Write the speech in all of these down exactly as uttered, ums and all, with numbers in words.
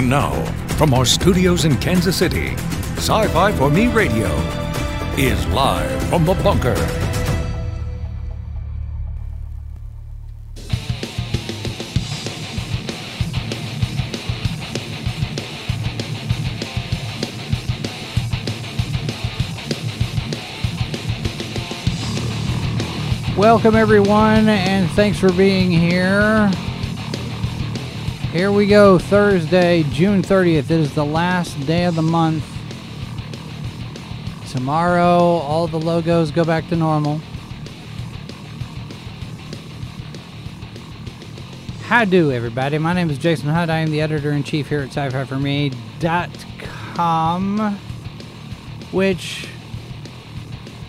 And now, from our studios in Kansas City, Sci-Fi for Me Radio is live from the bunker. Welcome, everyone, and thanks for being here. Here we go, Thursday, June thirtieth. It is the last day of the month. Tomorrow, all the logos go back to normal. How do, everybody? My name is Jason Hunt. I am the editor-in-chief here at Sci Fi four Me dot com, which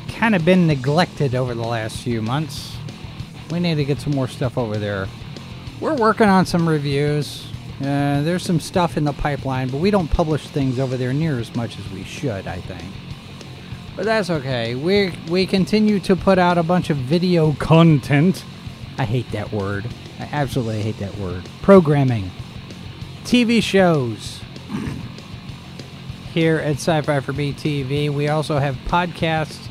kind of been neglected over the last few months. We need to get some more stuff over there. We're working on some reviews. Uh, there's some stuff in the pipeline, but we don't publish things over there near as much as we should, I think. But that's okay. We we continue to put out a bunch of video content. I hate that word. I absolutely hate that word. Programming. T V shows. Here at Sci Fi four Me T V. We also have podcasts.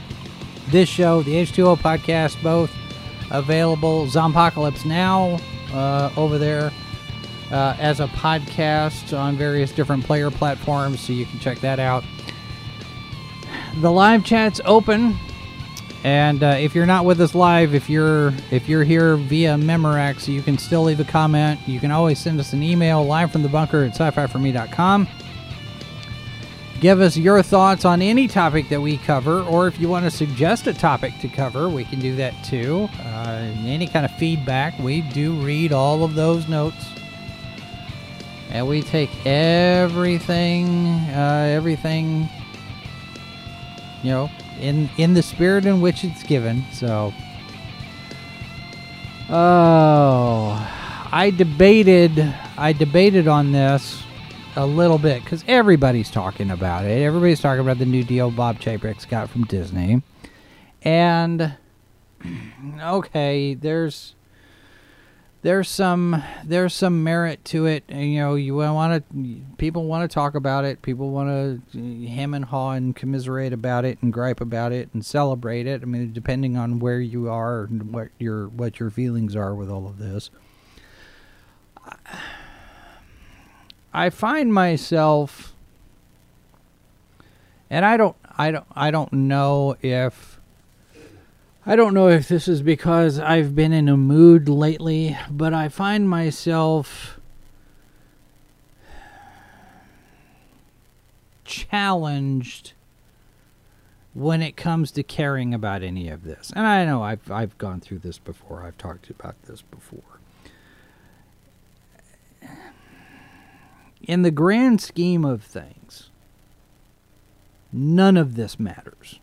This show, the H two O podcast, both available. Zompocalypse Now. Uh, over there uh, as a podcast on various different player platforms, so you can check that out. The live chat's open, and uh, if you're not with us live, if you're if you're here via Memorax, you can still leave a comment. You can always send us an email, live from the bunker at sci fi four me dot com. Give us your thoughts on any topic that we cover, or if you want to suggest a topic to cover, we can do that too. Uh, any kind of feedback, we do read all of those notes. And we take everything, uh, everything, you know, in, in the spirit in which it's given. So, oh, I debated, I debated on this a little bit, because everybody's talking about it. Everybody's talking about the new deal Bob Chapek's got from Disney. And, okay, there's there's some there's some merit to it. You know, you want to people want to talk about it. People want to hem and haw and commiserate about it and gripe about it and celebrate it. I mean, depending on where you are and what your what your feelings are with all of this. I, I find myself, and I don't, I don't, I don't know if, I don't know if this is because I've been in a mood lately, but I find myself challenged when it comes to caring about any of this. And I know I've, I've gone through this before. I've talked about this before. In the grand scheme of things, none of this matters.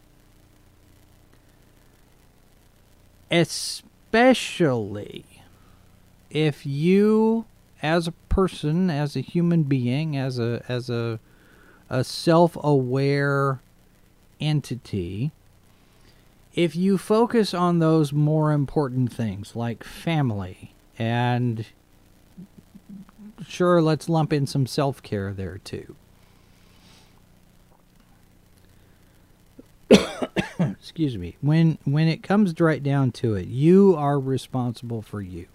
Especially if you, as a person, as a human being, as a as a, a self-aware entity, if you focus on those more important things like family and... Sure, let's lump in some self-care there, too. Excuse me. When when it comes right down to it, you are responsible for you.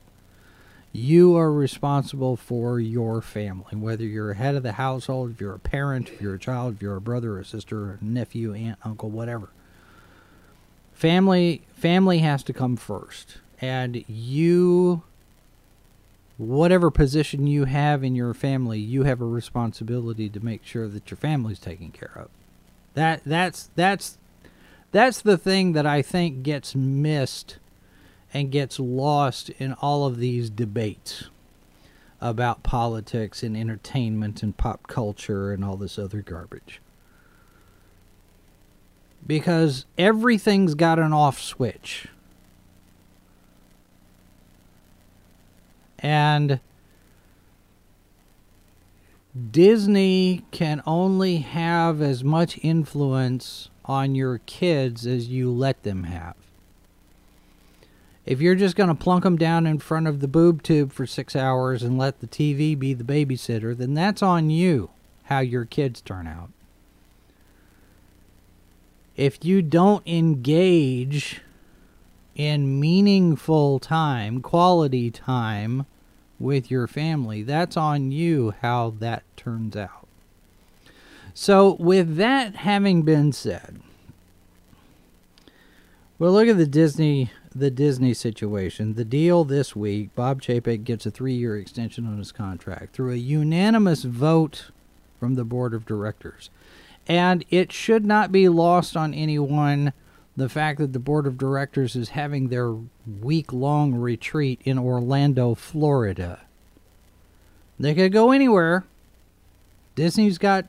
You are responsible for your family, whether you're head of the household, if you're a parent, if you're a child, if you're a brother, a sister, a nephew, aunt, uncle, whatever. Family, family has to come first, and you... Whatever position you have in your family, you have a responsibility to make sure that your family's taken care of. That that's that's that's the thing that I think gets missed and gets lost in all of these debates about politics and entertainment and pop culture and all this other garbage. Because everything's got an off switch. And Disney can only have as much influence on your kids as you let them have. If you're just going to plunk them down in front of the boob tube for six hours and let the T V be the babysitter, then that's on you, how your kids turn out. If you don't engage in meaningful time, quality time with your family, that's on you how that turns out. So with that having been said, well, look at the Disney the Disney situation. The deal this week, Bob Chapek gets a three-year extension on his contract through a unanimous vote from the board of directors. And it should not be lost on anyone the fact that the board of directors is having their week-long retreat in Orlando, Florida. They could go anywhere. Disney's got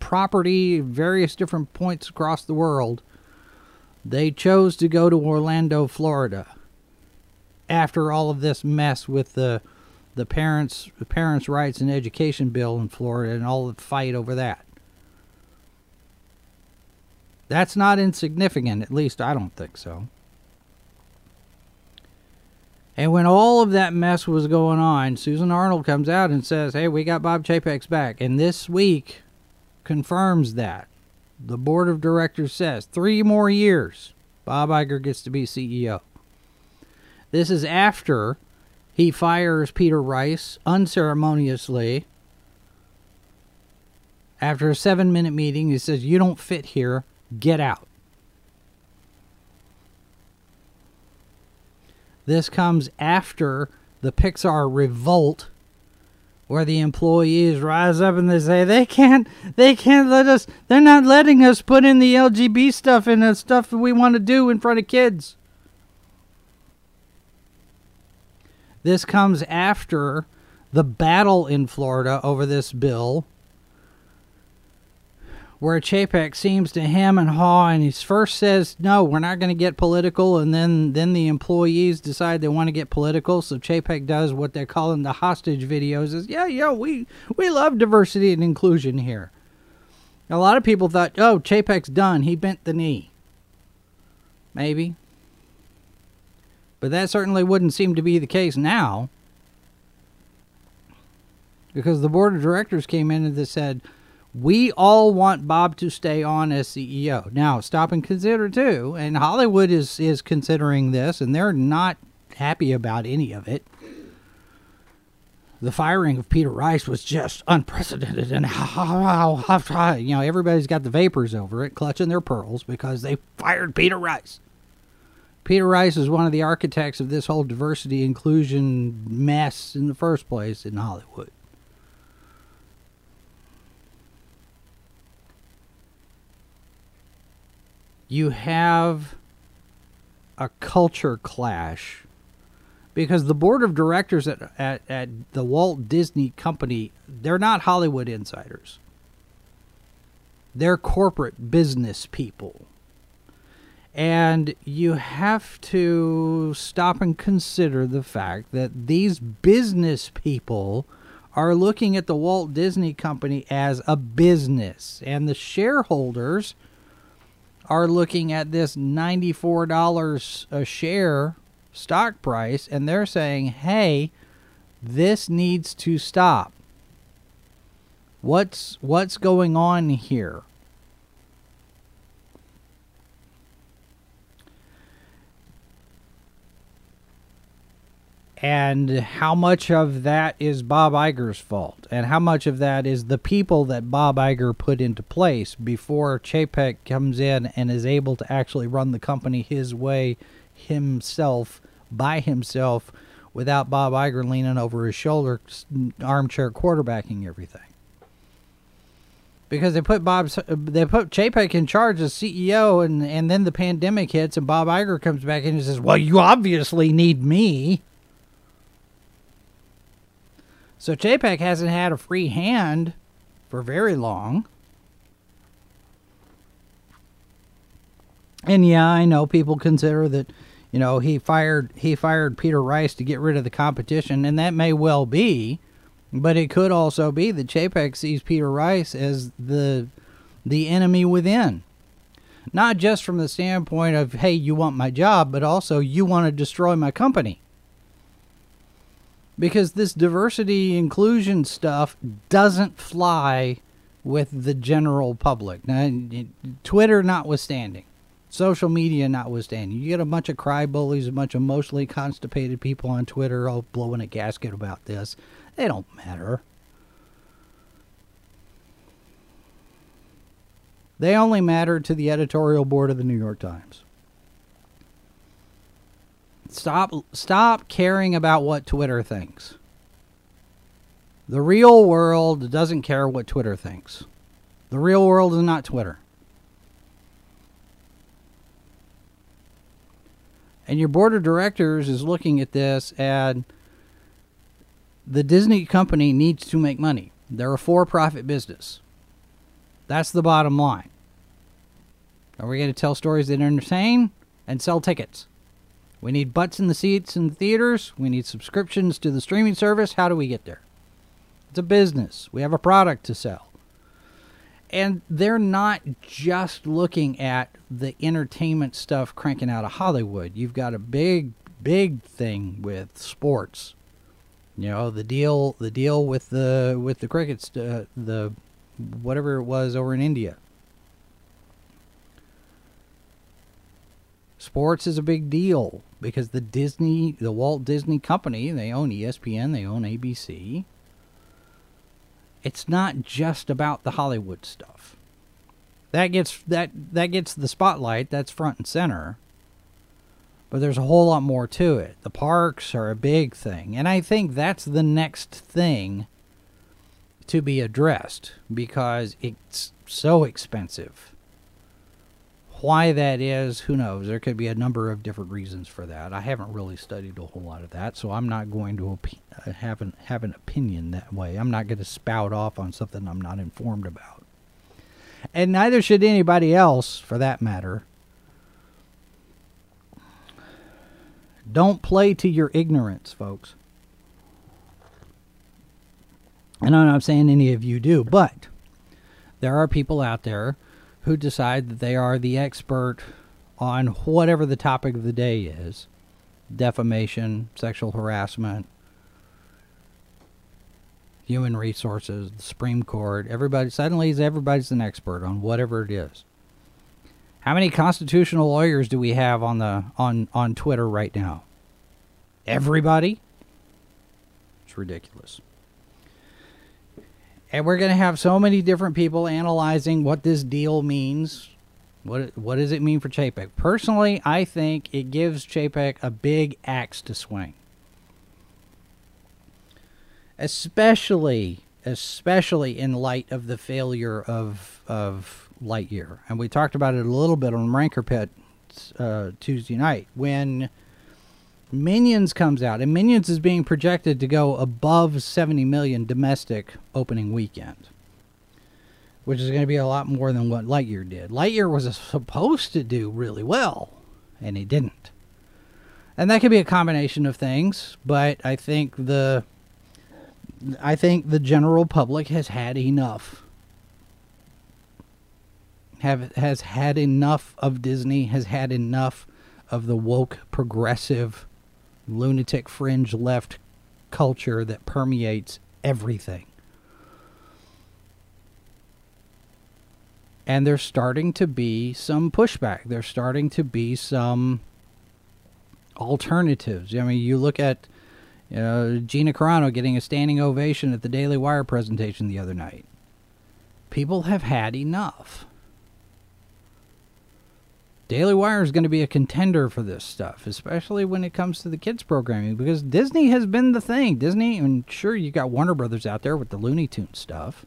property at various different points across the world. They chose to go to Orlando, Florida, after all of this mess with the the parents the parents' rights and education bill in Florida and all the fight over that. That's not insignificant, at least I don't think so. And when all of that mess was going on, Susan Arnold comes out and says, hey, we got Bob Chapek's back. And this week confirms that. The board of directors says three more years, Bob Iger gets to be C E O. This is after he fires Peter Rice unceremoniously. After a seven-minute meeting, he says, you don't fit here. Get out. This comes after the Pixar revolt, where the employees rise up and they say, they can't, they can't let us, they're not letting us put in the L G B stuff and the stuff that we want to do in front of kids. This comes after the battle in Florida over this bill, where Chapek seems to hem and haw, and he first says, no, we're not going to get political, and then, then the employees decide they want to get political, so Chapek does what they're calling the hostage videos, is, yeah, yeah, we, we love diversity and inclusion here. A lot of people thought, oh, Chapek's done, he bent the knee. Maybe. But that certainly wouldn't seem to be the case now, because the board of directors came in and they said, we all want Bob to stay on as C E O. Now, stop and consider, too, and Hollywood is, is considering this, and they're not happy about any of it. The firing of Peter Rice was just unprecedented, and you know, everybody's got the vapors over it, clutching their pearls, because they fired Peter Rice. Peter Rice is one of the architects of this whole diversity inclusion mess in the first place in Hollywood. You have a culture clash because the board of directors at, at, at the Walt Disney Company, they're not Hollywood insiders. They're corporate business people. And you have to stop and consider the fact that these business people are looking at the Walt Disney Company as a business, and the shareholders are looking at this ninety-four dollars a share stock price, and they're saying, hey, this needs to stop. What's, what's going on here? And how much of that is Bob Iger's fault? And how much of that is the people that Bob Iger put into place before Chapek comes in and is able to actually run the company his way, himself, by himself, without Bob Iger leaning over his shoulder, armchair quarterbacking everything? Because they put Bob, they put Chapek in charge as C E O, and, and then the pandemic hits, and Bob Iger comes back in and says, well, you obviously need me. So Chapek hasn't had a free hand for very long. And yeah, I know people consider that, you know, he fired he fired Peter Rice to get rid of the competition, and that may well be, but it could also be that Chapek sees Peter Rice as the the enemy within. Not just from the standpoint of, hey, you want my job, but also you want to destroy my company. Because this diversity inclusion stuff doesn't fly with the general public. Now, Twitter notwithstanding, social media notwithstanding, you get a bunch of cry bullies, a bunch of emotionally constipated people on Twitter all blowing a gasket about this. They don't matter. They only matter to the editorial board of the New York Times. Stop, stop caring about what Twitter thinks. The real world doesn't care what Twitter thinks. The real world is not Twitter. And your board of directors is looking at this, and the Disney company needs to make money. They're a for-profit business. That's the bottom line. Are we going to tell stories that entertain and sell tickets? We need butts in the seats in the theaters. We need subscriptions to the streaming service. How do we get there? It's a business. We have a product to sell. And they're not just looking at the entertainment stuff cranking out of Hollywood. You've got a big, big thing with sports. You know, the deal, the deal with the with the crickets, uh, the whatever it was over in India. Sports is a big deal because the Disney, the Walt Disney Company, they own E S P N, they own A B C. It's not just about the Hollywood stuff. That gets that that gets the spotlight, that's front and center. But there's a whole lot more to it. The parks are a big thing, and I think that's the next thing to be addressed because it's so expensive. Why that is, who knows? There could be a number of different reasons for that. I haven't really studied a whole lot of that, so I'm not going to opi- have, an, have an opinion that way. I'm not going to spout off on something I'm not informed about. And neither should anybody else, for that matter. Don't play to your ignorance, folks. And I'm not saying any of you do, but there are people out there who decide that they are the expert on whatever the topic of the day is. Defamation, sexual harassment, human resources, the Supreme Court. Everybody, suddenly everybody's an expert on whatever it is. How many constitutional lawyers do we have on the on, on Twitter right now? Everybody? It's ridiculous. And we're going to have so many different people analyzing what this deal means. What what does it mean for Chapek? Personally, I think it gives Chapek a big axe to swing. Especially, especially in light of the failure of, of Lightyear. And we talked about it a little bit on Ranker Pit uh, Tuesday night. When Minions comes out, and Minions is being projected to go above seventy million domestic opening weekend, which is going to be a lot more than what Lightyear did. Lightyear was supposed to do really well, and it didn't. And that could be a combination of things, but I think the I think the general public has had enough. Have has had enough of Disney, has had enough of the woke progressive lunatic fringe left culture that permeates everything. And there's starting to be some pushback. There's starting to be some alternatives. I mean, you look at uh, Gina Carano getting a standing ovation at the Daily Wire presentation the other night. People have had enough. Daily Wire is going to be a contender for this stuff, especially when it comes to the kids' programming, because Disney has been the thing. Disney, and sure, you got Warner Brothers out there with the Looney Tunes stuff,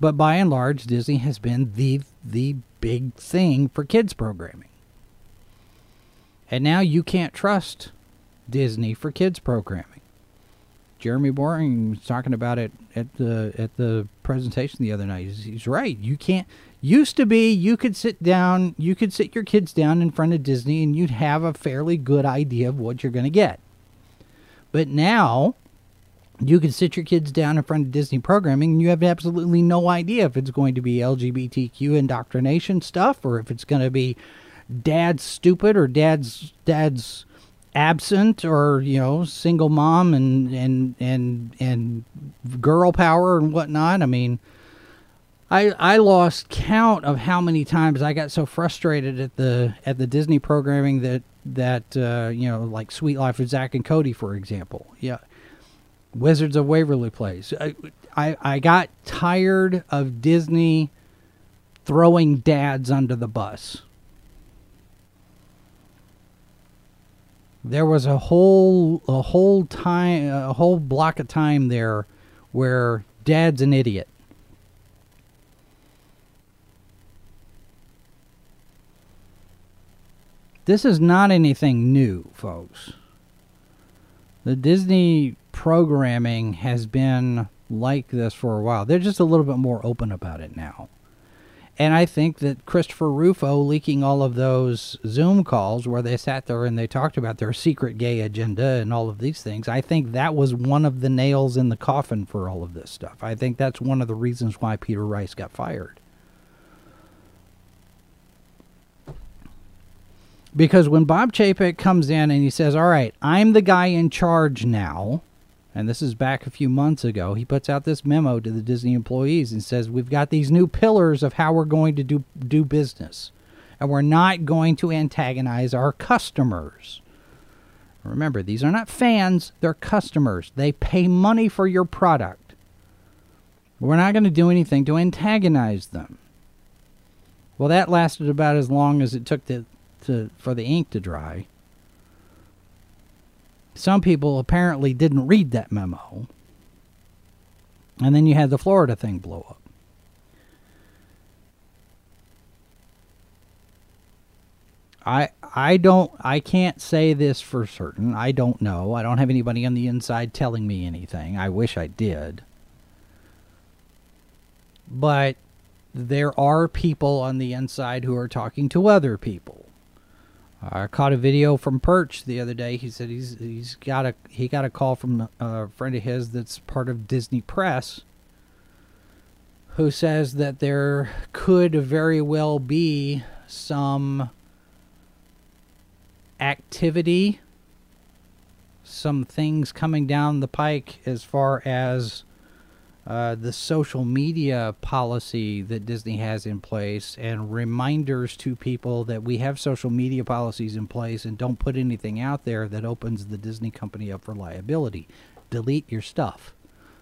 but by and large, Disney has been the the big thing for kids' programming. And now you can't trust Disney for kids' programming. Jeremy Boring was talking about it at the at the presentation the other night. He's, he's right. You can't. Used to be, you could sit down, you could sit your kids down in front of Disney and you'd have a fairly good idea of what you're going to get. But now, You can sit your kids down in front of Disney programming and you have absolutely no idea if it's going to be L G B T Q indoctrination stuff or if it's going to be dad's stupid or dad's dad's absent or, you know, single mom and and and and girl power and whatnot. I mean, I I lost count of how many times I got so frustrated at the at the Disney programming that that uh, you know, like Sweet Life of Zack and Cody, for example. Yeah. Wizards of Waverly Place. I, I I got tired of Disney throwing dads under the bus. There was a whole a whole time a whole block of time there where dad's an idiot. This is not anything new, folks. The Disney programming has been like this for a while. They're just a little bit more open about it now. And I think that Christopher Rufo leaking all of those Zoom calls where they sat there and they talked about their secret gay agenda and all of these things, I think that was one of the nails in the coffin for all of this stuff. I think that's one of the reasons why Peter Rice got fired. Because when Bob Chapek comes in and he says, all right, I'm the guy in charge now, and this is back a few months ago, he puts out this memo to the Disney employees and says, we've got these new pillars of how we're going to do, do business, and we're not going to antagonize our customers. Remember, these are not fans, they're customers. They pay money for your product. We're not going to do anything to antagonize them. Well, that lasted about as long as it took to... To, for the ink to dry. Some people apparently didn't read that memo. And then you had the Florida thing blow up. I I don't I can't say this for certain. I don't know. I don't have anybody on the inside telling me anything. I wish I did. But there are people on the inside who are talking to other people. I caught a video from Perch the other day. He said he's he's got a he got a call from a friend of his that's part of Disney Press, who says that there could very well be some activity, some things coming down the pike as far as Uh, the social media policy that Disney has in place, and reminders to people that we have social media policies in place and don't put anything out there that opens the Disney company up for liability. Delete your stuff.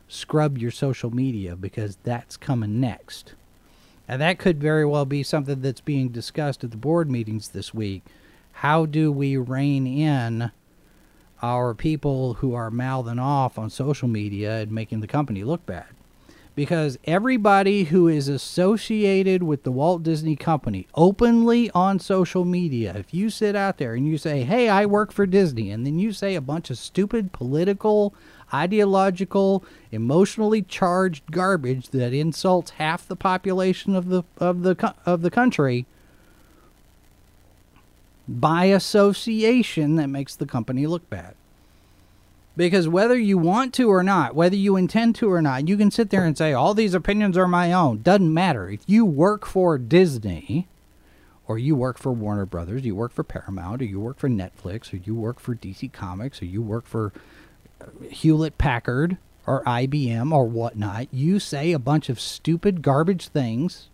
Scrub your social media, because that's coming next. And that could very well be something that's being discussed at the board meetings this week. How do we rein in our people who are mouthing off on social media and making the company look bad? Because everybody who is associated with the Walt Disney Company openly on social media, if you sit out there and you say, hey, I work for Disney, and then you say a bunch of stupid political, ideological, emotionally charged garbage that insults half the population of the of the of the country, by association, that makes the company look bad. Because whether you want to or not, whether you intend to or not, you can sit there and say, all these opinions are my own. Doesn't matter. If you work for Disney, or you work for Warner Brothers, you work for Paramount, or you work for Netflix, or you work for D C Comics, or you work for Hewlett-Packard, or I B M, or whatnot, you say a bunch of stupid garbage things,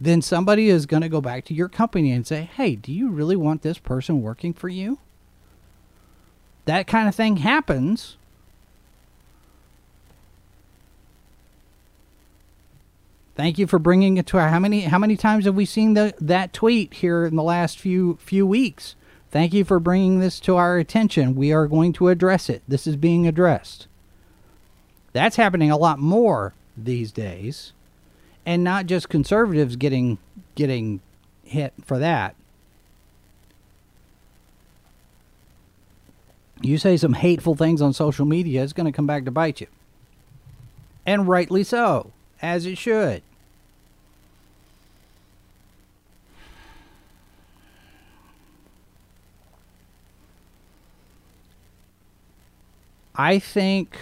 then somebody is going to go back to your company and say, hey, do you really want this person working for you? That kind of thing happens. Thank you for bringing it to our... How many, how many times have we seen the, that tweet here in the last few, few weeks? Thank you for bringing this to our attention. We are going to address it. This is being addressed. That's happening a lot more these days. And not just conservatives getting getting hit for that. You say some hateful things on social media, it's going to come back to bite you. And rightly so, as it should. I think,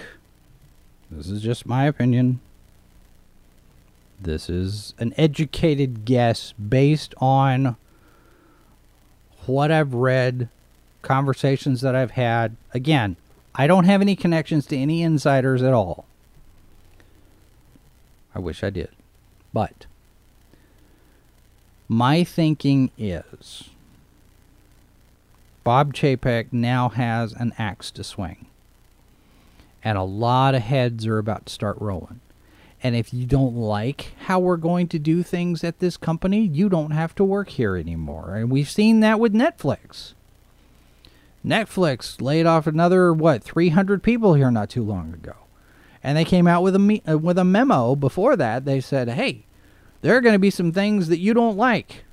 this is just my opinion, this is an educated guess based on what I've read, conversations that I've had. Again, I don't have any connections to any insiders at all. I wish I did. But my thinking is Bob Chapek now has an axe to swing. And a lot of heads are about to start rolling. And if you don't like how we're going to do things at this company, you don't have to work here anymore. And we've seen that with Netflix. Netflix laid off another, what, three hundred people here not too long ago. And they came out with a, me uh, with a memo before that. They said, hey, there are going to be some things that you don't like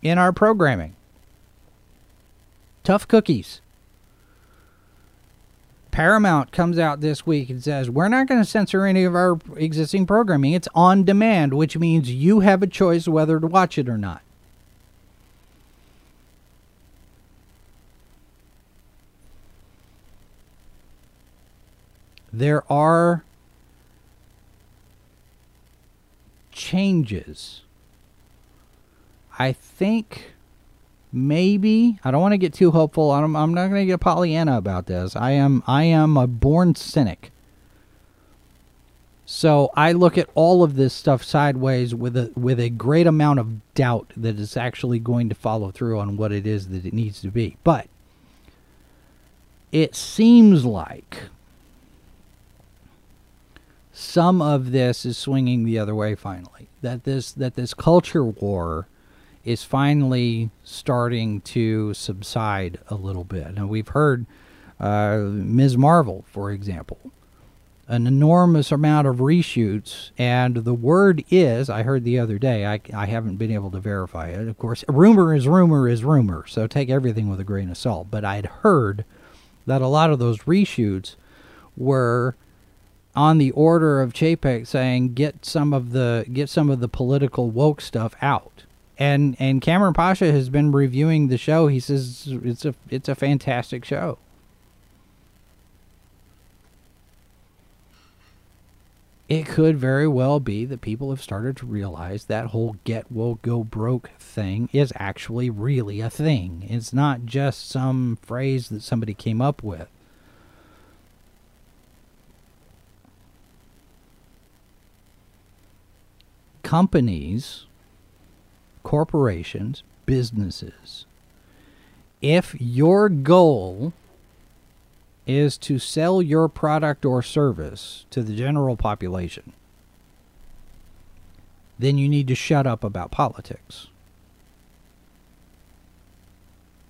in our programming. Tough cookies. Paramount comes out this week and says, we're not going to censor any of our existing programming. It's on demand, which means you have a choice whether to watch it or not. There are changes. I think maybe, I don't want to get too hopeful. I'm, I'm not going to get Pollyanna about this. I am, I am a born cynic. So I look at all of this stuff sideways with a, with a great amount of doubt that it's actually going to follow through on what it is that it needs to be. But it seems like some of this is swinging the other way finally. That this that this culture war is finally starting to subside a little bit. Now we've heard uh, Miz Marvel, for example, an enormous amount of reshoots, and the word is, I heard the other day, I, I haven't been able to verify it. Of course, rumor is rumor is rumor, so take everything with a grain of salt. But I'd heard that a lot of those reshoots were on the order of Chapek saying, get some of the get some of the political woke stuff out. And and Cameron Pasha has been reviewing the show. He says it's a it's a fantastic show. It could very well be that people have started to realize that whole get woke, go broke thing is actually really a thing. It's not just some phrase that somebody came up with. Companies, corporations, businesses, if your goal is to sell your product or service to the general population, then you need to shut up about politics.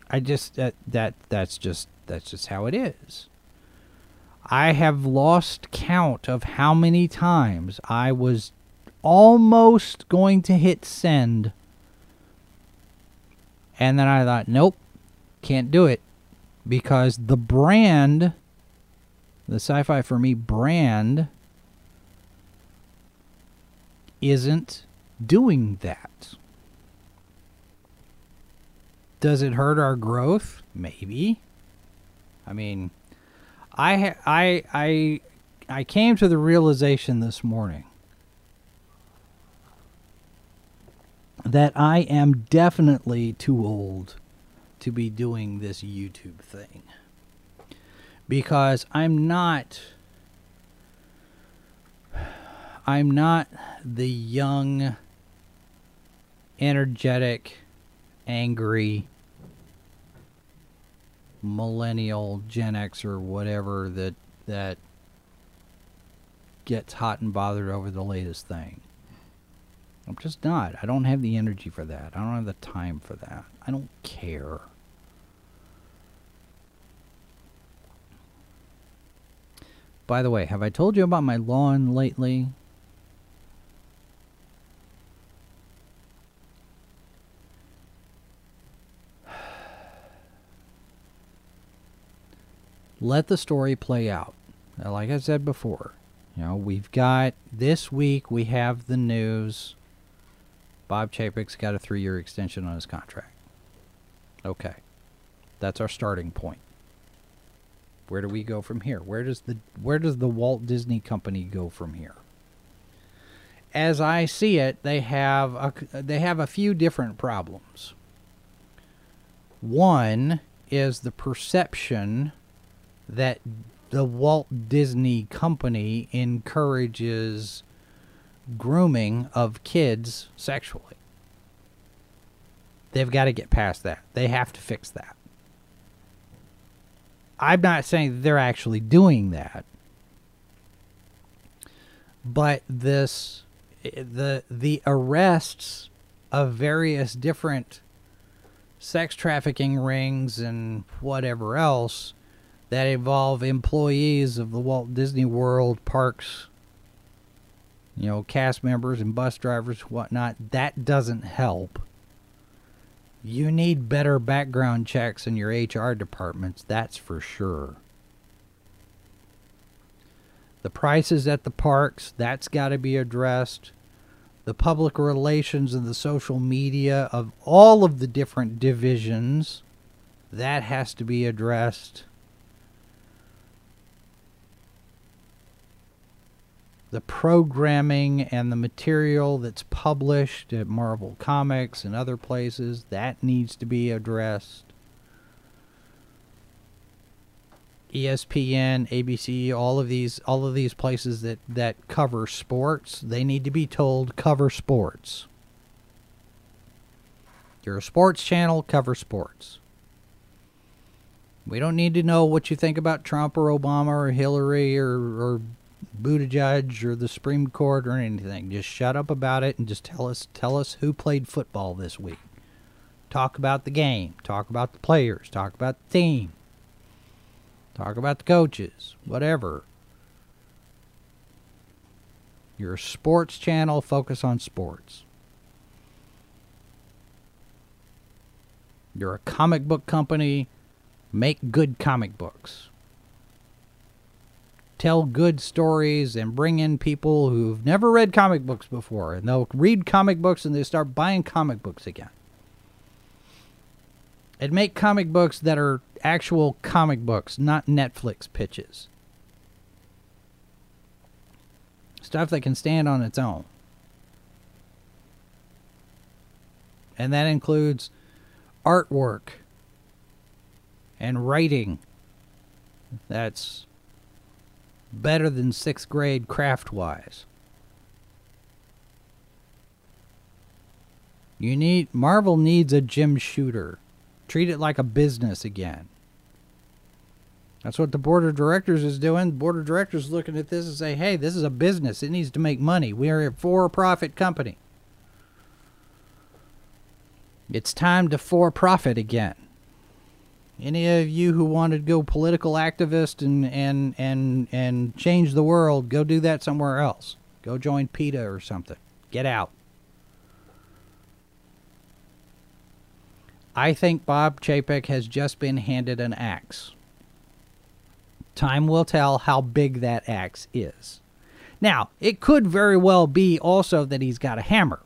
I just that, that that's just that's just how it is. I have lost count of how many times I was almost going to hit send, and then I thought, nope, can't do it, because the brand, the Sci-Fi for Me brand, isn't doing that. Does it hurt our growth? Maybe. I mean, I I I I came to the realization this morning that I am definitely too old to be doing this YouTube thing, because I'm not I'm not the young, energetic, angry millennial, Gen X, or whatever that that gets hot and bothered over the latest thing. I'm just not. I don't have the energy for that. I don't have the time for that. I don't care. By the way, have I told you about my lawn lately? Let the story play out. Now, like I said before, you know, we've got, this week we have the news. Bob Chapek's got a three-year extension on his contract. Okay. That's our starting point. Where do we go from here? Where does the where does the Walt Disney Company go from here? As I see it, they have a, they have a few different problems. One is the perception that the Walt Disney Company encourages grooming of kids sexually. They've got to get past that. They have to fix that. I'm not saying they're actually doing that, but this the the arrests of various different sex trafficking rings and whatever else that involve employees of the Walt Disney World parks, you know, cast members and bus drivers and whatnot, that doesn't help. You need better background checks in your H R departments, that's for sure. The prices at the parks, that's got to be addressed. The public relations and the social media of all of the different divisions, that has to be addressed. The programming and the material that's published at Marvel Comics and other places, that needs to be addressed. E S P N, A B C, all of these all of these places that, that cover sports, they need to be told, cover sports. You're a sports channel, cover sports. We don't need to know what you think about Trump or Obama or Hillary or, or Buttigieg or the Supreme Court or anything. Just shut up about it and just tell us tell us who played football this week. Talk about the game. Talk about the players. Talk about the team. Talk about the coaches. Whatever. Your sports channel, focus on sports. You're a comic book company. Make good comic books. Tell good stories and bring in people who've never read comic books before, and they'll read comic books and they start buying comic books again. And make comic books that are actual comic books, not Netflix pitches. Stuff that can stand on its own. And that includes artwork and writing. That's better than sixth grade craft-wise. You need Marvel needs a gym shooter. Treat it like a business again. That's what the board of directors is doing. The board of directors looking at this and say, hey, this is a business. It needs to make money. We are a for-profit company. It's time to for-profit again. Any of you who want to go political activist and, and, and, and change the world, go do that somewhere else. Go join PETA or something. Get out. I think Bob Chapek has just been handed an axe. Time will tell how big that axe is. Now, it could very well be also that he's got a hammer.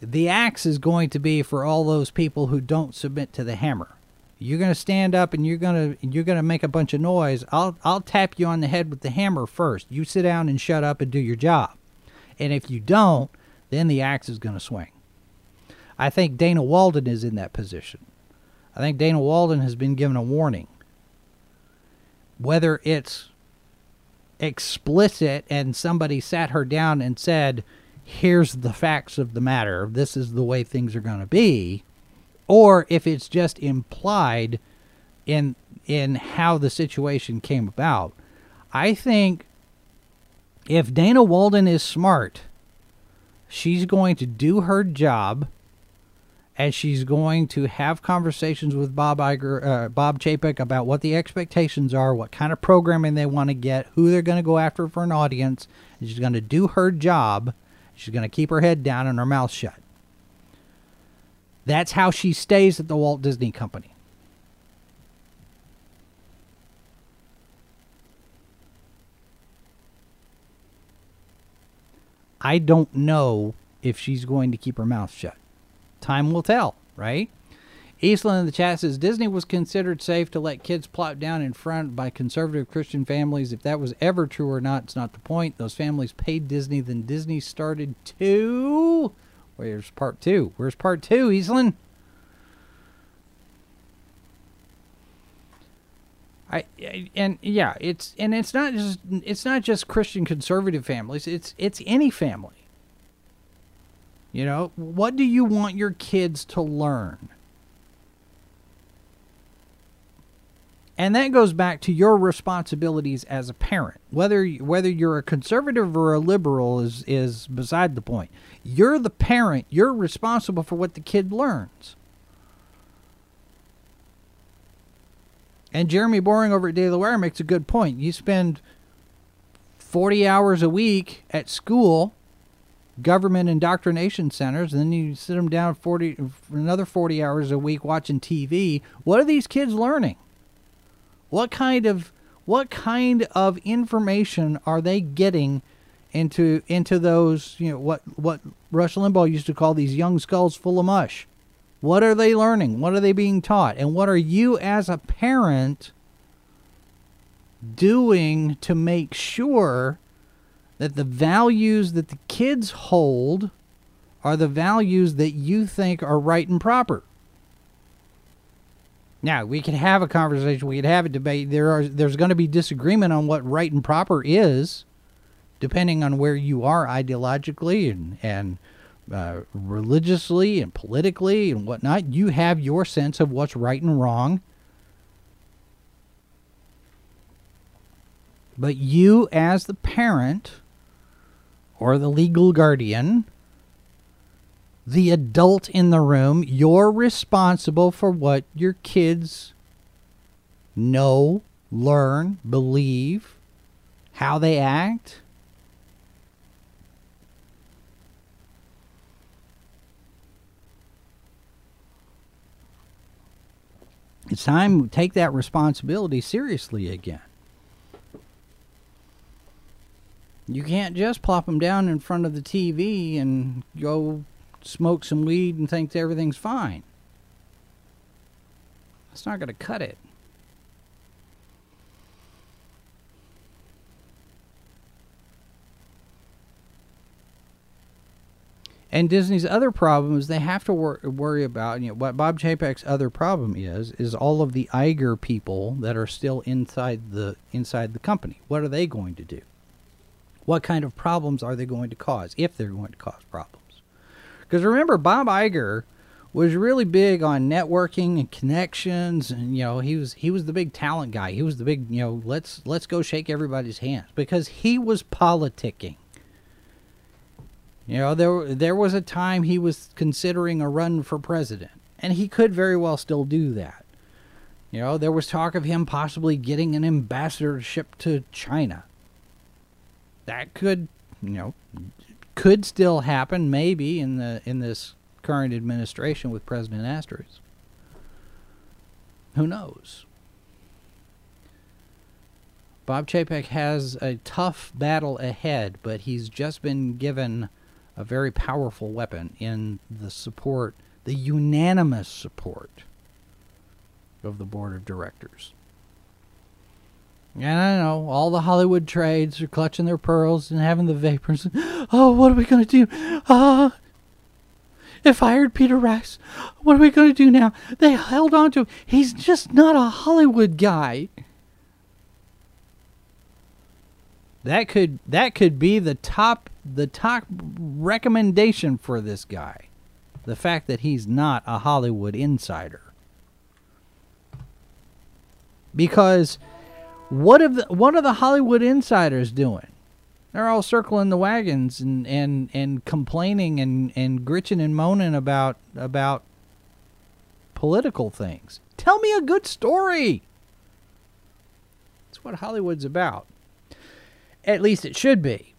The axe is going to be for all those people who don't submit to the hammer. You're going to stand up and you're going to you're going to make a bunch of noise. I'll I'll tap you on the head with the hammer first. You sit down and shut up and do your job. And if you don't, then the axe is going to swing. I think Dana Walden is in that position. I think Dana Walden has been given a warning. Whether it's explicit and somebody sat her down and said, here's the facts of the matter, this is the way things are going to be, or if it's just implied in in how the situation came about. I think if Dana Walden is smart, she's going to do her job, and she's going to have conversations with Bob Iger, uh, Bob Chapek about what the expectations are, what kind of programming they want to get, who they're going to go after for an audience. And she's going to do her job. She's going to keep her head down and her mouth shut. That's how she stays at the Walt Disney Company. I don't know if she's going to keep her mouth shut. Time will tell, right? Eastland in the chat says, Disney was considered safe to let kids plop down in front by conservative Christian families. If that was ever true or not, it's not the point. Those families paid Disney, then Disney started to... Where's part two? Where's part two, Eastland? I, and yeah, it's and it's not just it's not just Christian conservative families. It's it's any family. You know, what do you want your kids to learn? And that goes back to your responsibilities as a parent. Whether whether you're a conservative or a liberal is is beside the point. You're the parent. You're responsible for what the kid learns. And Jeremy Boring over at Daily Wire makes a good point. You spend forty hours a week at school, government indoctrination centers, and then you sit them down forty, another forty hours a week watching T V. What are these kids learning? What kind of what kind of information are they getting into into those, you know, what what Rush Limbaugh used to call these young skulls full of mush? What are they learning? What are they being taught? And what are you as a parent doing to make sure that the values that the kids hold are the values that you think are right and proper? Now, we can have a conversation. We can have a debate. There are there's going to be disagreement on what right and proper is, depending on where you are ideologically and and Uh, religiously and politically and whatnot. You have your sense of what's right and wrong. But you as the parent or the legal guardian, the adult in the room, you're responsible for what your kids know, learn, believe, how they act. It's time to take that responsibility seriously again. You can't just plop them down in front of the T V and go smoke some weed and think everything's fine. That's not going to cut it. And Disney's other problem is they have to wor worry about, you know, what Bob Chapek's other problem is, is all of the Iger people that are still inside the inside the company. What are they going to do? What kind of problems are they going to cause, if they're going to cause problems? Because remember, Bob Iger was really big on networking and connections, and you know, he was he was the big talent guy. He was the big, you know, let's let's go shake everybody's hands, because he was politicking. You know, there there was a time he was considering a run for president, and he could very well still do that. You know, there was talk of him possibly getting an ambassadorship to China. That could, you know, could still happen, maybe in the in this current administration with President Asterisk. Who knows? Bob Chapek has a tough battle ahead, but he's just been given a very powerful weapon in the support, the unanimous support of the board of directors. And I know all the Hollywood trades are clutching their pearls and having the vapors. Oh, what are we going to do? Uh, they fired Peter Rice. What are we going to do now? They held on to him. He's just not a Hollywood guy. That could that could be the top the top recommendation for this guy, the fact that he's not a Hollywood insider. Because what have the, what are the Hollywood insiders doing? They're all circling the wagons and and and complaining and and gritching and moaning about about political things. Tell me a good story. That's what Hollywood's about. At least it should be.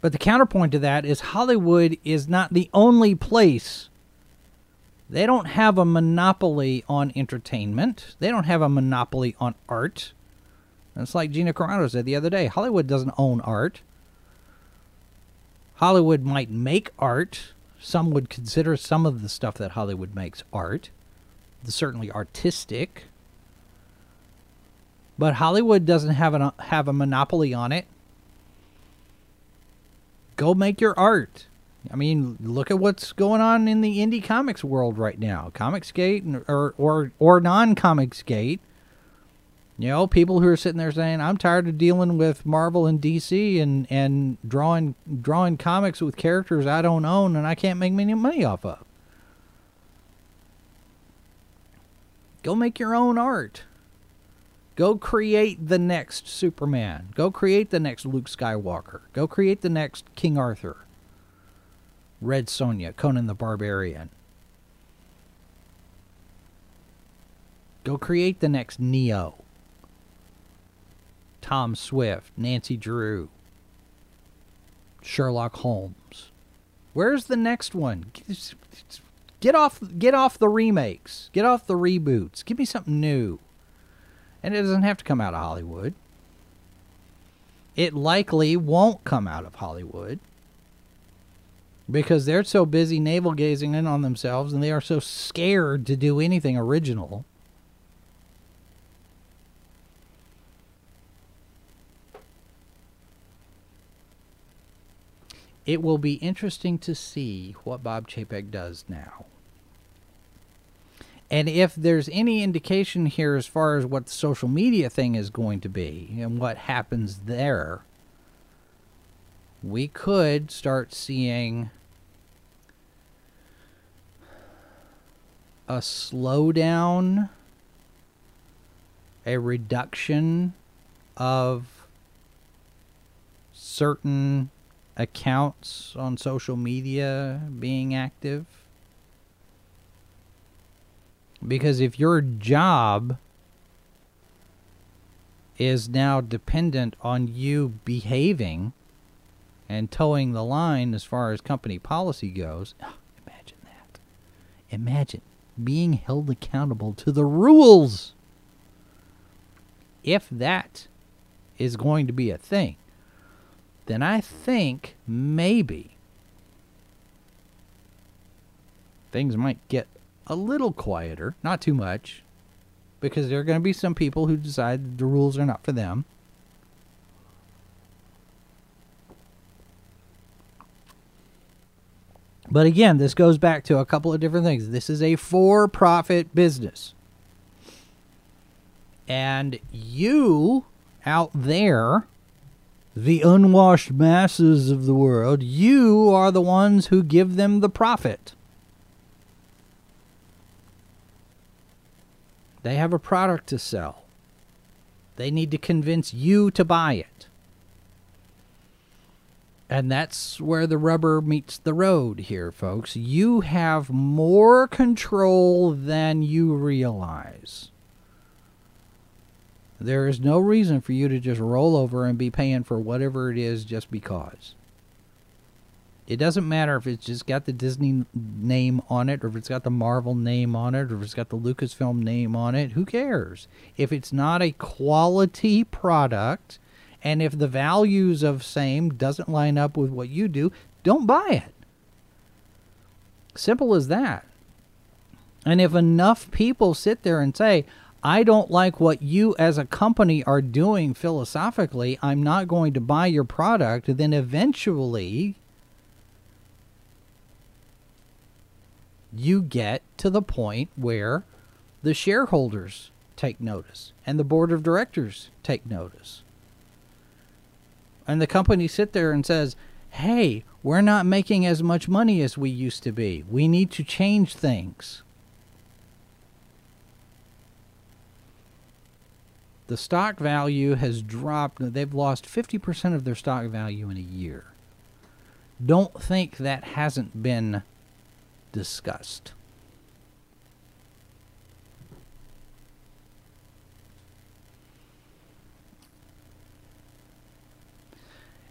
But the counterpoint to that is Hollywood is not the only place. They don't have a monopoly on entertainment. They don't have a monopoly on art. And it's like Gina Carano said the other day, Hollywood doesn't own art. Hollywood might make art, Some would consider some of the stuff that Hollywood makes art, certainly artistic. But Hollywood doesn't have an, have a monopoly on it. Go make your art. I mean, look at what's going on in the indie comics world right now. Comicsgate or or, or non-Comicsgate. You know, people who are sitting there saying, I'm tired of dealing with Marvel and D C and, and drawing drawing comics with characters I don't own and I can't make any money off of. Go make your own art. Go create the next Superman. Go create the next Luke Skywalker. Go create the next King Arthur. Red Sonja, Conan the Barbarian. Go create the next Neo. Tom Swift, Nancy Drew, Sherlock Holmes. Where's the next one? Get off, get off the remakes. Get off the reboots. Give me something new. And it doesn't have to come out of Hollywood. It likely won't come out of Hollywood. Because they're so busy navel-gazing in on themselves. And they are so scared to do anything original. It will be interesting to see what Bob Chapek does now. And if there's any indication here as far as what the social media thing is going to be and what happens there, we could start seeing a slowdown, a reduction of certain accounts on social media being active. Because if your job is now dependent on you behaving and towing the line as far as company policy goes, oh, imagine that. Imagine being held accountable to the rules. If that is going to be a thing, then I think maybe things might get a little quieter, not too much, because there are going to be some people who decide the rules are not for them. But again, this goes back to a couple of different things. This is a for-profit business. And you out there, the unwashed masses of the world, you are the ones who give them the profit. They have a product to sell. They need to convince you to buy it. And that's where the rubber meets the road here, folks. You have more control than you realize. There is no reason for you to just roll over and be paying for whatever it is just because. It doesn't matter if it's just got the Disney name on it, or if it's got the Marvel name on it, or if it's got the Lucasfilm name on it. Who cares? If it's not a quality product, and if the values of same doesn't line up with what you do, don't buy it. Simple as that. And if enough people sit there and say, I don't like what you as a company are doing philosophically, I'm not going to buy your product, then eventually you get to the point where the shareholders take notice and the board of directors take notice. And the company sit there and says, hey, we're not making as much money as we used to be. We need to change things. The stock value has dropped. They've lost fifty percent of their stock value in a year. Don't think that hasn't been discussed.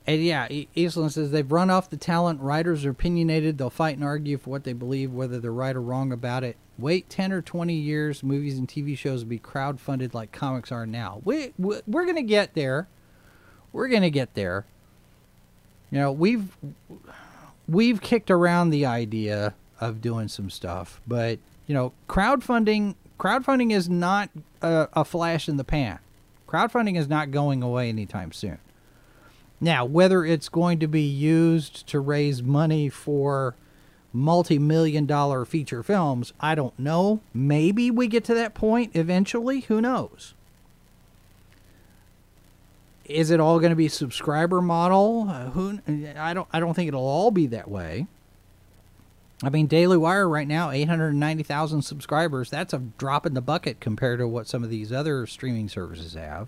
And yeah, Eastland says they've run off the talent. Writers are opinionated. They'll fight and argue for what they believe, whether they're right or wrong about it. Wait ten or twenty years, movies and T V shows will be crowdfunded like comics are now. We, we're going to get there. We're going to get there. You know, we've... we've kicked around the idea of doing some stuff, but you know, crowdfunding crowdfunding is not a, a flash in the pan. Crowdfunding is not going away anytime soon. Now, whether it's going to be used to raise money for multi-million dollar feature films, I don't know. Maybe we get to that point eventually. Who knows? Is it all going to be subscriber model? Uh, who I don't I don't think it'll all be that way. I mean, Daily Wire right now, eight hundred ninety thousand subscribers. That's a drop in the bucket compared to what some of these other streaming services have.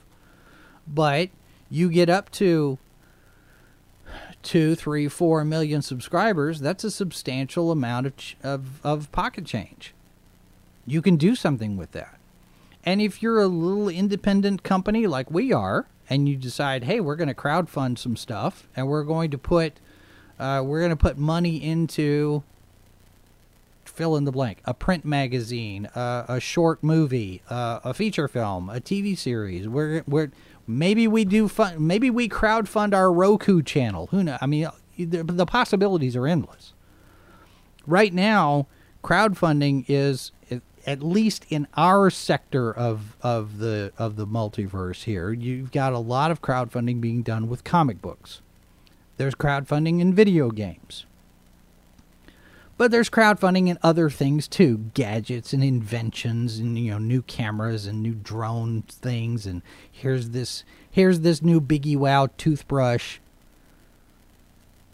But you get up to two, three, four million subscribers, that's a substantial amount of, of, of pocket change. You can do something with that. And if you're a little independent company like we are, and you decide, hey, we're going to crowdfund some stuff, and we're going to put, uh, we're going to put money into, fill in the blank, a print magazine, uh, a short movie, uh, a feature film, a T V series. We're we're maybe we do fun, maybe we crowdfund our Roku channel. Who knows? I mean, the, the possibilities are endless. Right now, crowdfunding is, at least in our sector of of the of the multiverse here, you've got a lot of crowdfunding being done with comic books. There's crowdfunding in video games. But there's crowdfunding in other things too, gadgets and inventions and, you know, new cameras and new drone things, and here's this here's this new Biggie Wow toothbrush.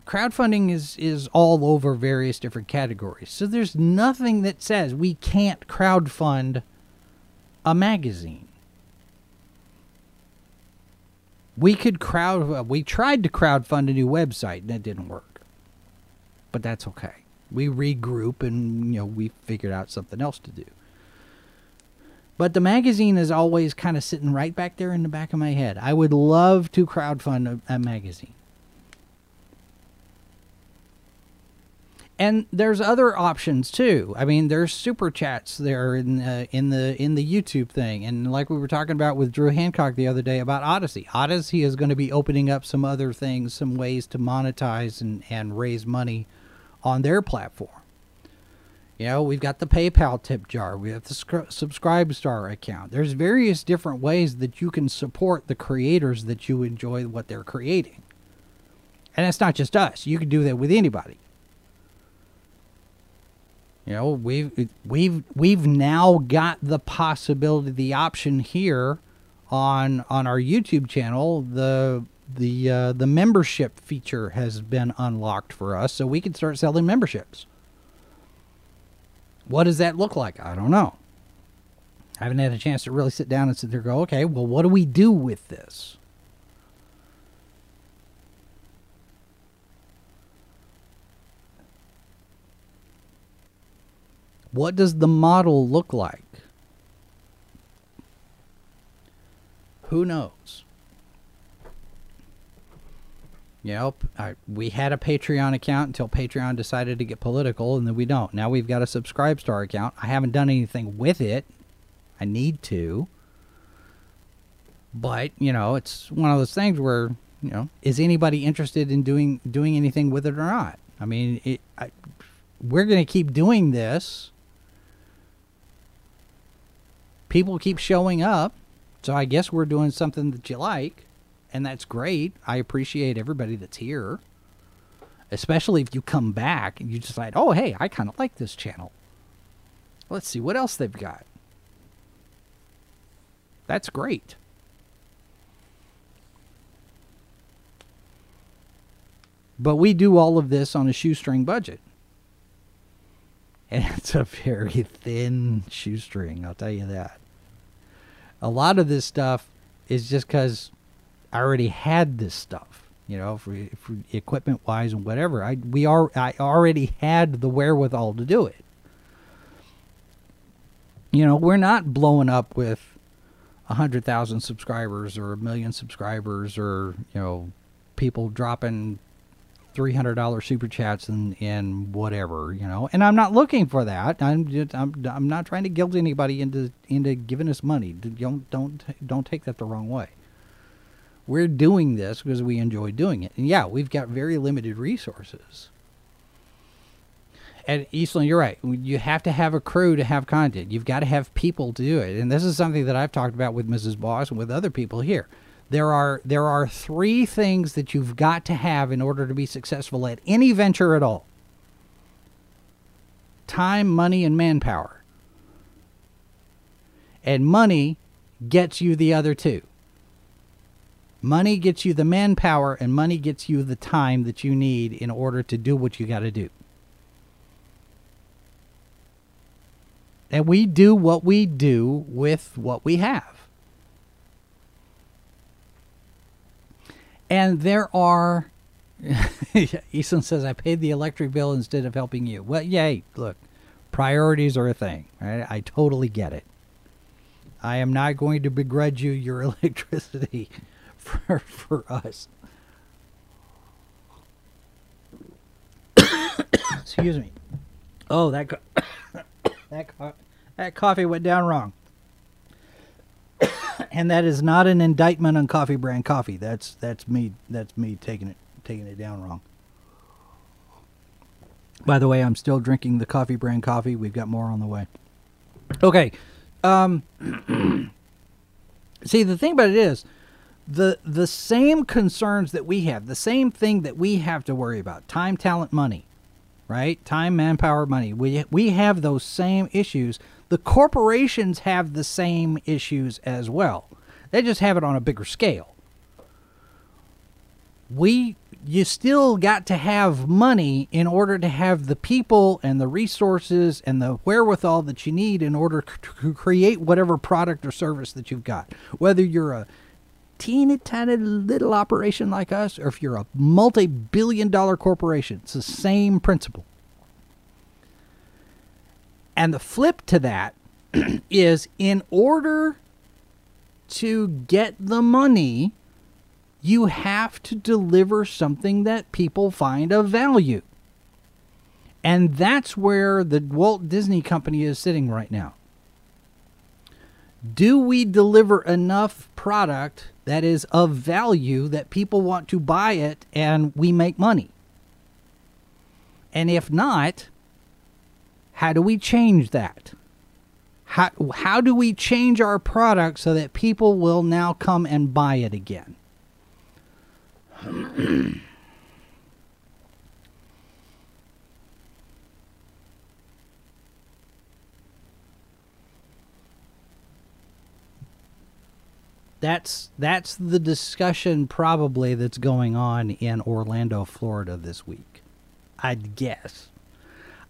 Crowdfunding is, is all over various different categories. So there's nothing that says we can't crowdfund a magazine. We could crowd, we tried to crowdfund a new website and it didn't work. But that's okay. We regroup and, you know, we figured out something else to do. But the magazine is always kind of sitting right back there in the back of my head. I would love to crowdfund a, a magazine. And there's other options too. I mean, there's super chats there in uh, in the in the YouTube thing, and like we were talking about with Drew Hancock the other day about Odyssey. Odyssey is going to be opening up some other things, some ways to monetize and and raise money on their platform. You know, we've got the PayPal tip jar, we have the Subscribestar account. There's various different ways that you can support the creators that you enjoy what they're creating, and it's not just us. You can do that with anybody. You know, we've, we've, we've now got the possibility, the option here on, on our YouTube channel. The, the, uh, the membership feature has been unlocked for us, so we can start selling memberships. What does that look like? I don't know. I haven't had a chance to really sit down and sit there and go, okay, well, what do we do with this? What does the model look like? Who knows? You know, I, we had a Patreon account until Patreon decided to get political, and then we don't. Now we've got a Subscribestar account. I haven't done anything with it. I need to. But, you know, it's one of those things where, you know, is anybody interested in doing, doing anything with it or not? I mean, it, I, we're going to keep doing this. People keep showing up, so I guess we're doing something that you like, and that's great. I appreciate everybody that's here, especially if you come back and you decide, oh, hey, I kind of like this channel. Let's see what else they've got. That's great. But we do all of this on a shoestring budget. And it's a very thin shoestring, I'll tell you that. A lot of this stuff is just because I already had this stuff, you know, for, for equipment-wise and whatever. I we are I already had the wherewithal to do it. You know, we're not blowing up with a hundred thousand subscribers or a million subscribers, or you know, people dropping three hundred dollar super chats and, and whatever, you know, and I'm not looking for that. I'm just, I'm, I'm not trying to guilt anybody into, into giving us money. Don't, don't, don't take that the wrong way. We're doing this because we enjoy doing it. And yeah, we've got very limited resources, And Eastland, you're right. You have to have a crew to have content. You've got to have people to do it. And this is something that I've talked about with Missus Boss and with other people here. There are there are three things that you've got to have in order to be successful at any venture at all. Time, money, and manpower. And money gets you the other two. Money gets you the manpower, and money gets you the time that you need in order to do what you got to do. And we do what we do with what we have. And there are, Easton says, I paid the electric bill instead of helping you. Well, yay, look, priorities are a thing. Right? I totally get it. I am not going to begrudge you your electricity for, for us. Excuse me. Oh, that... That, co that coffee went down wrong. And that is not an indictment on Coffee Brand Coffee. That's that's me that's me taking it taking it down wrong. By the way, I'm still drinking the Coffee Brand Coffee. We've got more on the way. Okay. Um See, the thing about it is the the same concerns that we have, the same thing that we have to worry about, time, talent, money. Right? Time, manpower, money. We, we have those same issues. The corporations have the same issues as well. They just have it on a bigger scale. We, you still got to have money in order to have the people and the resources and the wherewithal that you need in order to create whatever product or service that you've got. Whether you're a teeny tiny little operation like us, or if you're a multi-billion dollar corporation, it's the same principle. And the flip to that is, in order to get the money, you have to deliver something that people find of value. And that's where the Walt Disney Company is sitting right now. Do we deliver enough product that is of value that people want to buy it and we make money? And if not, how do we change that? How, how do we change our product so that people will now come and buy it again? That's that's the discussion probably that's going on in Orlando, Florida this week, I'd guess.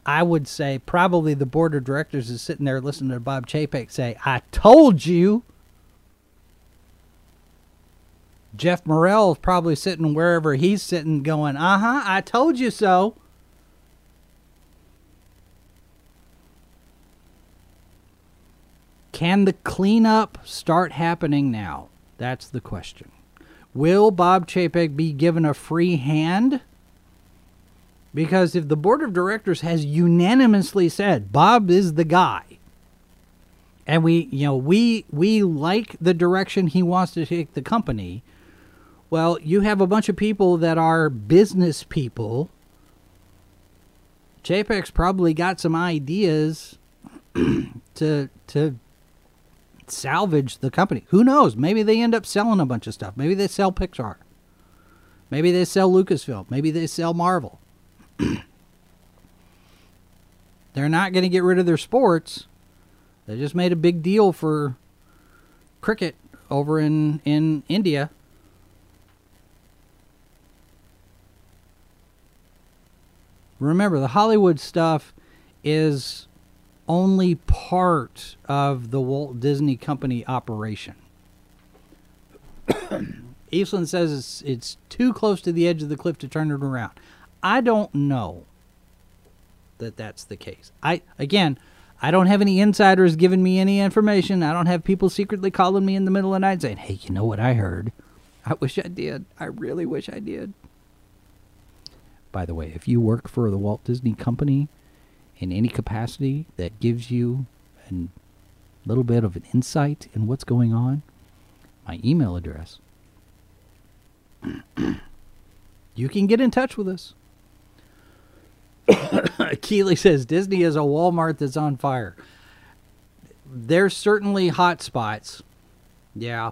I would say probably the board of directors is sitting there listening to Bob Chapek say, I told you. Jeff Morrell is probably sitting wherever he's sitting going, uh-huh, I told you so. Can the cleanup start happening now? That's the question. Will Bob Chapek be given a free hand? Because if the board of directors has unanimously said Bob is the guy, and we, you know, we we like the direction he wants to take the company, well, you have a bunch of people that are business people. Chapek's probably got some ideas to to. salvage the company. Who knows? Maybe they end up selling a bunch of stuff. Maybe they sell Pixar. Maybe they sell Lucasfilm. Maybe they sell Marvel. They're not going to get rid of their sports. They just made a big deal for cricket over in, in India. Remember, the Hollywood stuff is only part of the Walt Disney Company operation. Eastland says it's, it's too close to the edge of the cliff to turn it around. I don't know that that's the case. I again, I don't have any insiders giving me any information. I don't have people secretly calling me in the middle of the night saying, hey, you know what I heard? I wish I did. I really wish I did. By the way, if you work for the Walt Disney Company in any capacity that gives you a little bit of an insight in what's going on, my email address. You can get in touch with us. Keeley says, Disney is a Walmart that's on fire. There's certainly hot spots. Yeah.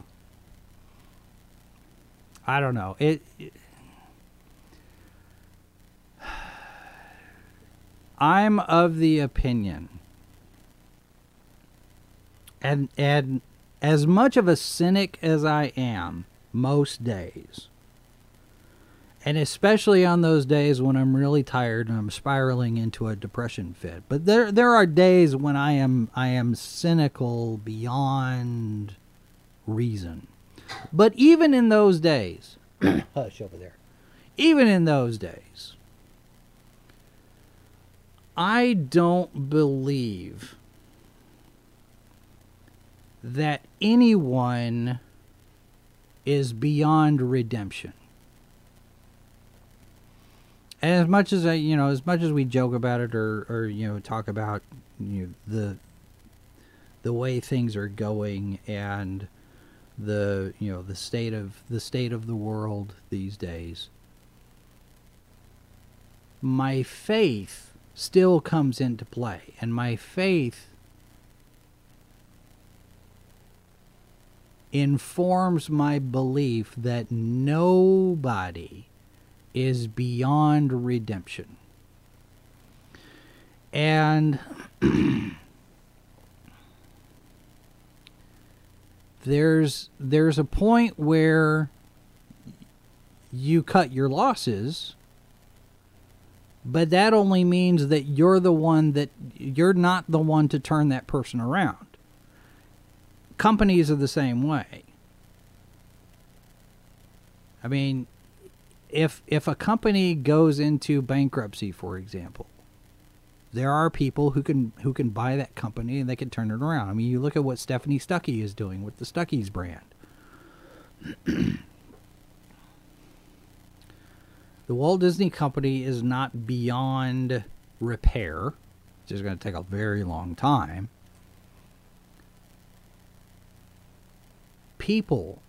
I don't know. It, it I'm of the opinion, and and as much of a cynic as I am most days, and especially on those days when I'm really tired and I'm spiraling into a depression fit. But there there are days when I am I am cynical beyond reason. But even in those days, hush over there, even in those days, I don't believe that anyone is beyond redemption. And as much as I, you know, as much as we joke about it, or, or you know, talk about you know, the the way things are going and the you know the state of the state of the world these days, my faith still comes into play, and my faith informs my belief that nobody is beyond redemption. And there's there's a point where you cut your losses, but that only means that you're the one that you're not the one to turn that person around. Companies are the same way. I mean, if if a company goes into bankruptcy, for example, there are people who can who can buy that company and they can turn it around. I mean, you look at what Stephanie Stuckey is doing with the Stuckey's brand. The Walt Disney Company is not beyond repair, which is going to take a very long time. People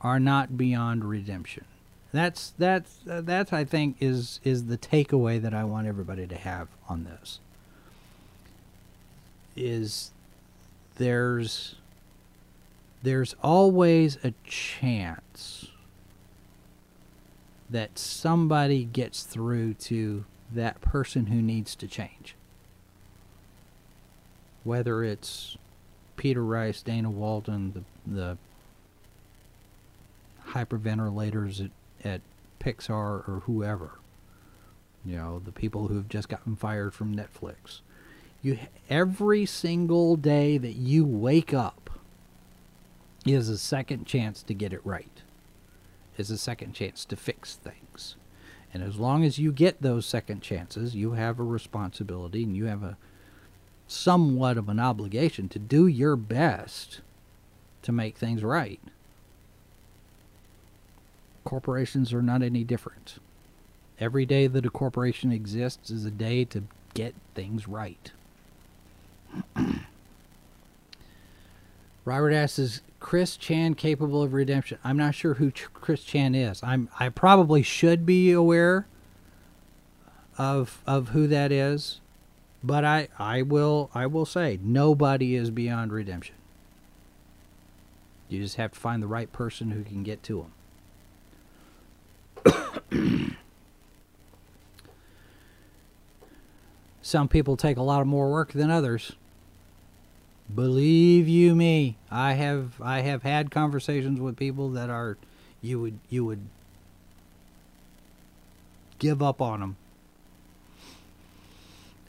are not beyond redemption. That's that's uh, that's I think is is the takeaway that I want everybody to have on this. Is there's there's always a chance that somebody gets through to that person who needs to change. Whether it's Peter Rice, Dana Walden, the the hyperventilators at at Pixar or whoever, you know, the people who have just gotten fired from Netflix. You, every single day that you wake up is a second chance to get it right, is a second chance to fix things. And as long as you get those second chances, you have a responsibility and you have a somewhat of an obligation to do your best to make things right. Corporations are not any different. Every day that a corporation exists is a day to get things right. Robert asks, is Chris Chan capable of redemption? I'm not sure who Ch- Chris Chan is. I'm I probably should be aware of of who that is, but I I will I will say nobody is beyond redemption. You just have to find the right person who can get to them. Some people take a lot of more work than others. Believe you me, I have I have had conversations with people that are you would you would give up on them,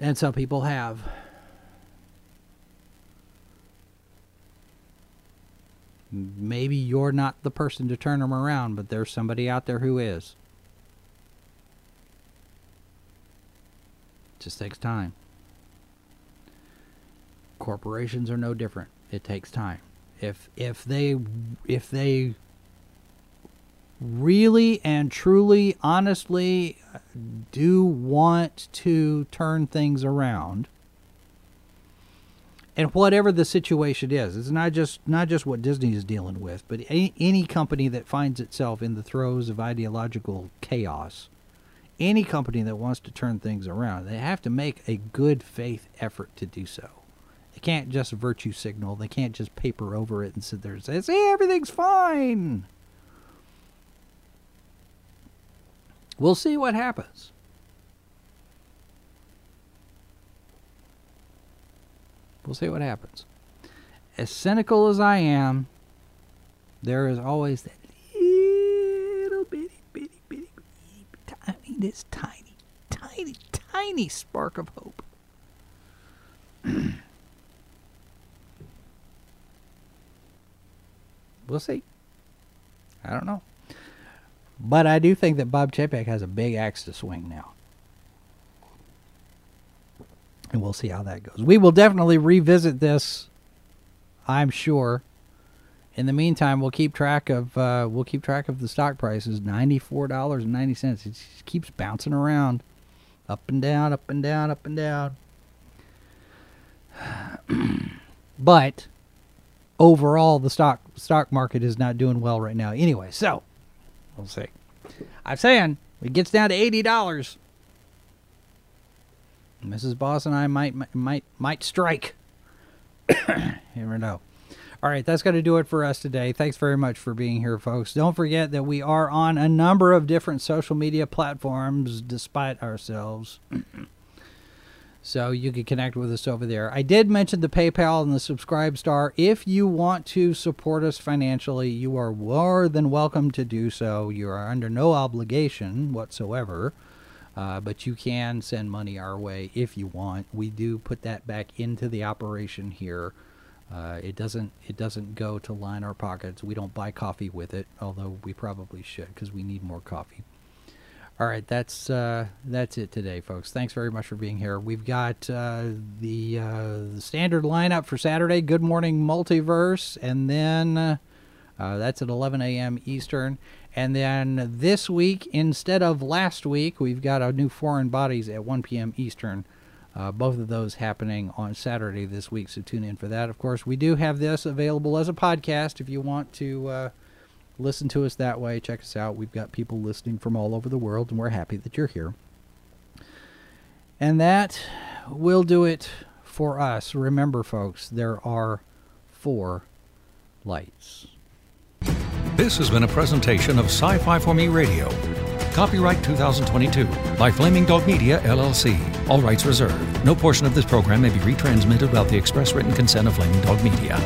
and some people have. Maybe you're not the person to turn them around, but there's somebody out there who is. It just takes time. Corporations are no different. It takes time. If if they if they really and truly, honestly do want to turn things around, and whatever the situation is, it's not just not just what Disney is dealing with, but any, any company that finds itself in the throes of ideological chaos any company that wants to turn things around, they have to make a good faith effort to do so. They can't just virtue signal. They can't just paper over it and sit there and say, see, everything's fine. We'll see what happens. We'll see what happens. As cynical as I am, there is always that little bitty, bitty, bitty, bitty, tiny, this tiny, tiny, tiny spark of hope. We'll see. I don't know. But I do think that Bob Chapek has a big axe to swing now. And we'll see how that goes. We will definitely revisit this, I'm sure. In the meantime, we'll keep track of uh, we'll keep track of the stock prices. ninety-four dollars and ninety cents. It just keeps bouncing around, up and down, up and down, up and down. But overall, the stock stock market is not doing well right now. Anyway, so we'll see. I'm saying it gets down to eighty dollars. Missus Boss and I might might might strike. You never know. All right, that's going to do it for us today. Thanks very much for being here, folks. Don't forget that we are on a number of different social media platforms, despite ourselves. So you can connect with us over there. I did mention the PayPal and the Subscribestar. If you want to support us financially, you are more than welcome to do so. You are under no obligation whatsoever. Uh, but you can send money our way if you want. We do put that back into the operation here. Uh, it doesn't it doesn't go to line our pockets. We don't buy coffee with it, although we probably should because we need more coffee. All right, that's uh, that's it today, folks. Thanks very much for being here. We've got uh, the, uh, the standard lineup for Saturday, Good Morning Multiverse, and then uh, uh, that's at eleven a m Eastern. And then this week, instead of last week, we've got our new Foreign Bodies at one p m Eastern. Uh, both of those happening on Saturday this week, so tune in for that. Of course, we do have this available as a podcast. If you want to uh, listen to us that way, check us out. We've got people listening from all over the world, and we're happy that you're here. And that will do it for us. Remember, folks, there are four lights. This has been a presentation of Sci-Fi for Me Radio. Copyright twenty twenty-two by Flaming Dog Media, L L C. All rights reserved. No portion of this program may be retransmitted without the express written consent of Flaming Dog Media.